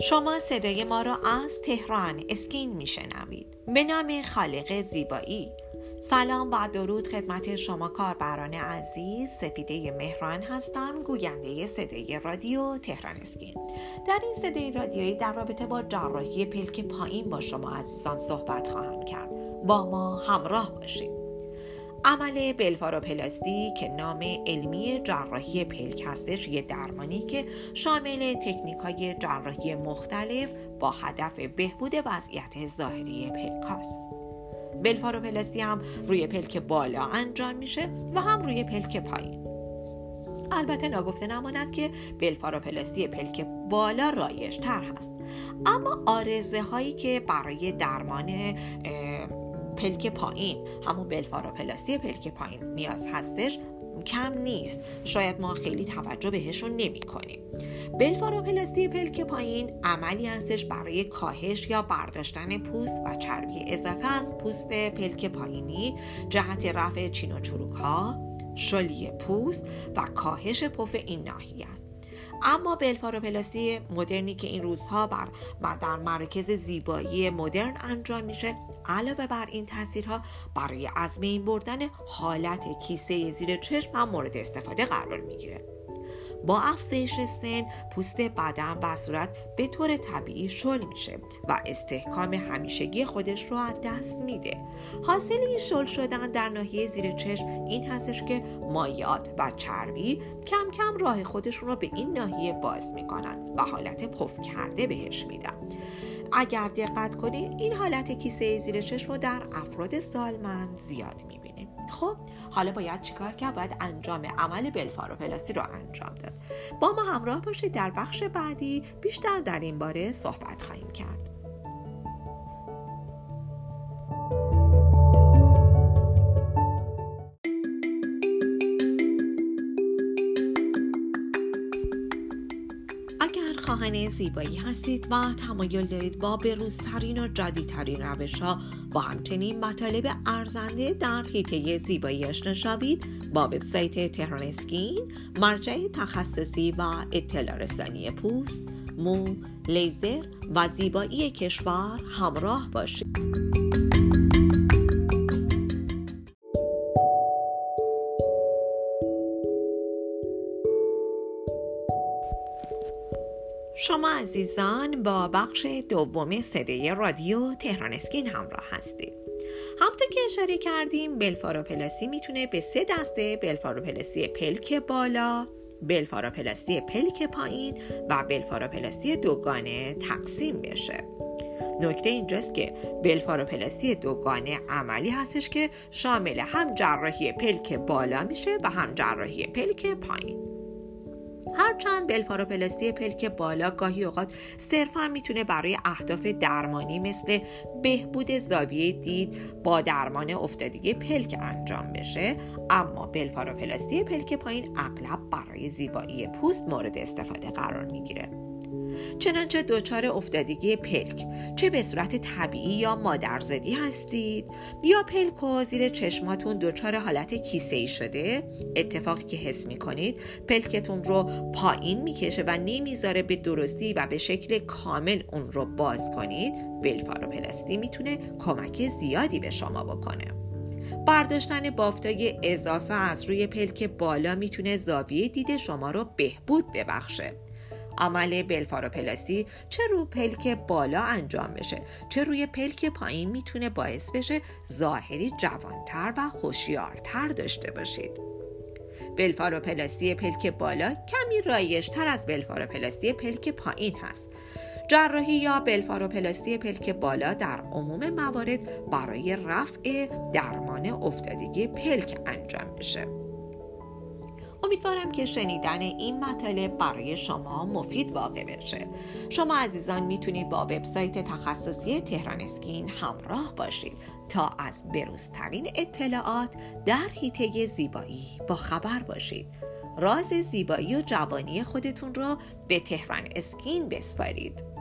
شما صدای ما را از تهران اسکین میشنوید. به نام خالق زیبایی. سلام و درود خدمت شما کاربران عزیز، سپیده مهران هستم، گوینده صدای رادیو تهران اسکین. در این صدای رادیویی در رابطه با جراحی پلک پایین با شما عزیزان صحبت خواهم کرد. با ما همراه باشید. عمل بلفاروپلاستی که نام علمی جراحی پلک هستش، یه درمانی که شامل تکنیک‌های جراحی مختلف با هدف بهبود وضعیت ظاهری پلک هاست. بلفاروپلاستی هم روی پلک بالا انجام میشه و هم روی پلک پایین. البته ناگفته نماند که بلفاروپلاستی پلک بالا رایج تر هست، اما آرزه هایی که برای درمان پلک پایین، همون بلفاروپلاستی پلک پایین نیاز هستش کم نیست. شاید ما خیلی توجه بهشون نمی کنیم. بلفاروپلاستی پلک پایین عملی هستش برای کاهش یا برداشتن پوست و چربی اضافه از پوست پلک پایینی جهت رفع چین و چروک ها، شلی پوست و کاهش پف این ناحیه است. اما بلفاروپلاستی مدرنی که این روزها در مرکز زیبایی مدرن انجام میشه، علاوه بر این تاثیرها برای از بین بردن حالت کیسه زیر چشم هم مورد استفاده قرار میگیره. با افزایش سن پوست بدن و صورت به طور طبیعی شل میشه و استحکام همیشگی خودش رو از دست میده. حاصل این شل شدن در ناحیه زیر چشم این هستش که مایعات و چربی کم کم راه خودشون رو به این ناحیه باز میکنن و حالت پف کرده بهش میدن. اگر دقت کنید این حالت کیسه زیر چشم رو در افراد سالمند زیاد میبینیم. خب حالا باید چیکار کرد؟ باید انجام عمل بلفاروپلاستی رو انجام داد. با ما همراه باشید، در بخش بعدی بیشتر در این باره صحبت خواهیم کرد. خواهان زیبایی هستید و تمایل دارید با بروزترین و جدیدترین روش‌ها و همچنین مطالب ارزنده در حیطه زیبایی آشنا شوید، با وبسایت تهران اسکین، مرجع تخصصی و اطلاع رسانی پوست، مو، لیزر و زیبایی کشور همراه باشید. شما عزیزان با بخش دوم صدای رادیو تهران اسکین همراه هستید. همونطور که اشاره کردیم، بلفاروپلاستی میتونه به سه دسته، بلفاروپلاستی پلک بالا، بلفاروپلاستی پلک پایین و بلفاروپلاستی دوگانه تقسیم بشه. نکته اینجاست که بلفاروپلاستی دوگانه عملی هستش که شامل هم جراحی پلک بالا میشه و هم جراحی پلک پایین. هرچند بلفاروپلاستی پلک بالا گاهی اوقات صرفا میتونه برای اهداف درمانی مثل بهبود زاویه دید با درمان افتادگی پلک انجام بشه، اما بلفاروپلاستی پلک پایین اغلب برای زیبایی پوست مورد استفاده قرار میگیره. چنانچه دچار افتادگی پلک چه به صورت طبیعی یا مادرزادی هستید یا پلک و زیر چشماتون دچار حالت کیسه‌ای شده، اتفاقی که حس می‌کنید پلکتون رو پایین می‌کشه و نمیذاره به درستی و به شکل کامل اون رو باز کنید، بلفاروپلاستی میتونه کمک زیادی به شما بکنه. برداشتن بافتای اضافه از روی پلک بالا میتونه زاویه دید شما رو بهبود ببخشه. عمل بلفاروپلاستی چه روی پلک بالا انجام بشه چه روی پلک پایین میتونه باعث بشه ظاهری جوانتر و هوشیارتر داشته باشید. بلفاروپلاستی پلک بالا کمی رایج‌تر از بلفاروپلاستی پلک پایین هست. جراحی یا بلفاروپلاستی پلک بالا در عموم موارد برای رفع درمان افتادگی پلک انجام میشه. امیدوارم که شنیدن این مطالب برای شما مفید واقع بشه. شما عزیزان میتونید با وبسایت تخصصی تهران اسکین همراه باشید تا از بروزترین اطلاعات در حیطه زیبایی با خبر باشید. راز زیبایی و جوانی خودتون رو به تهران اسکین بسپارید.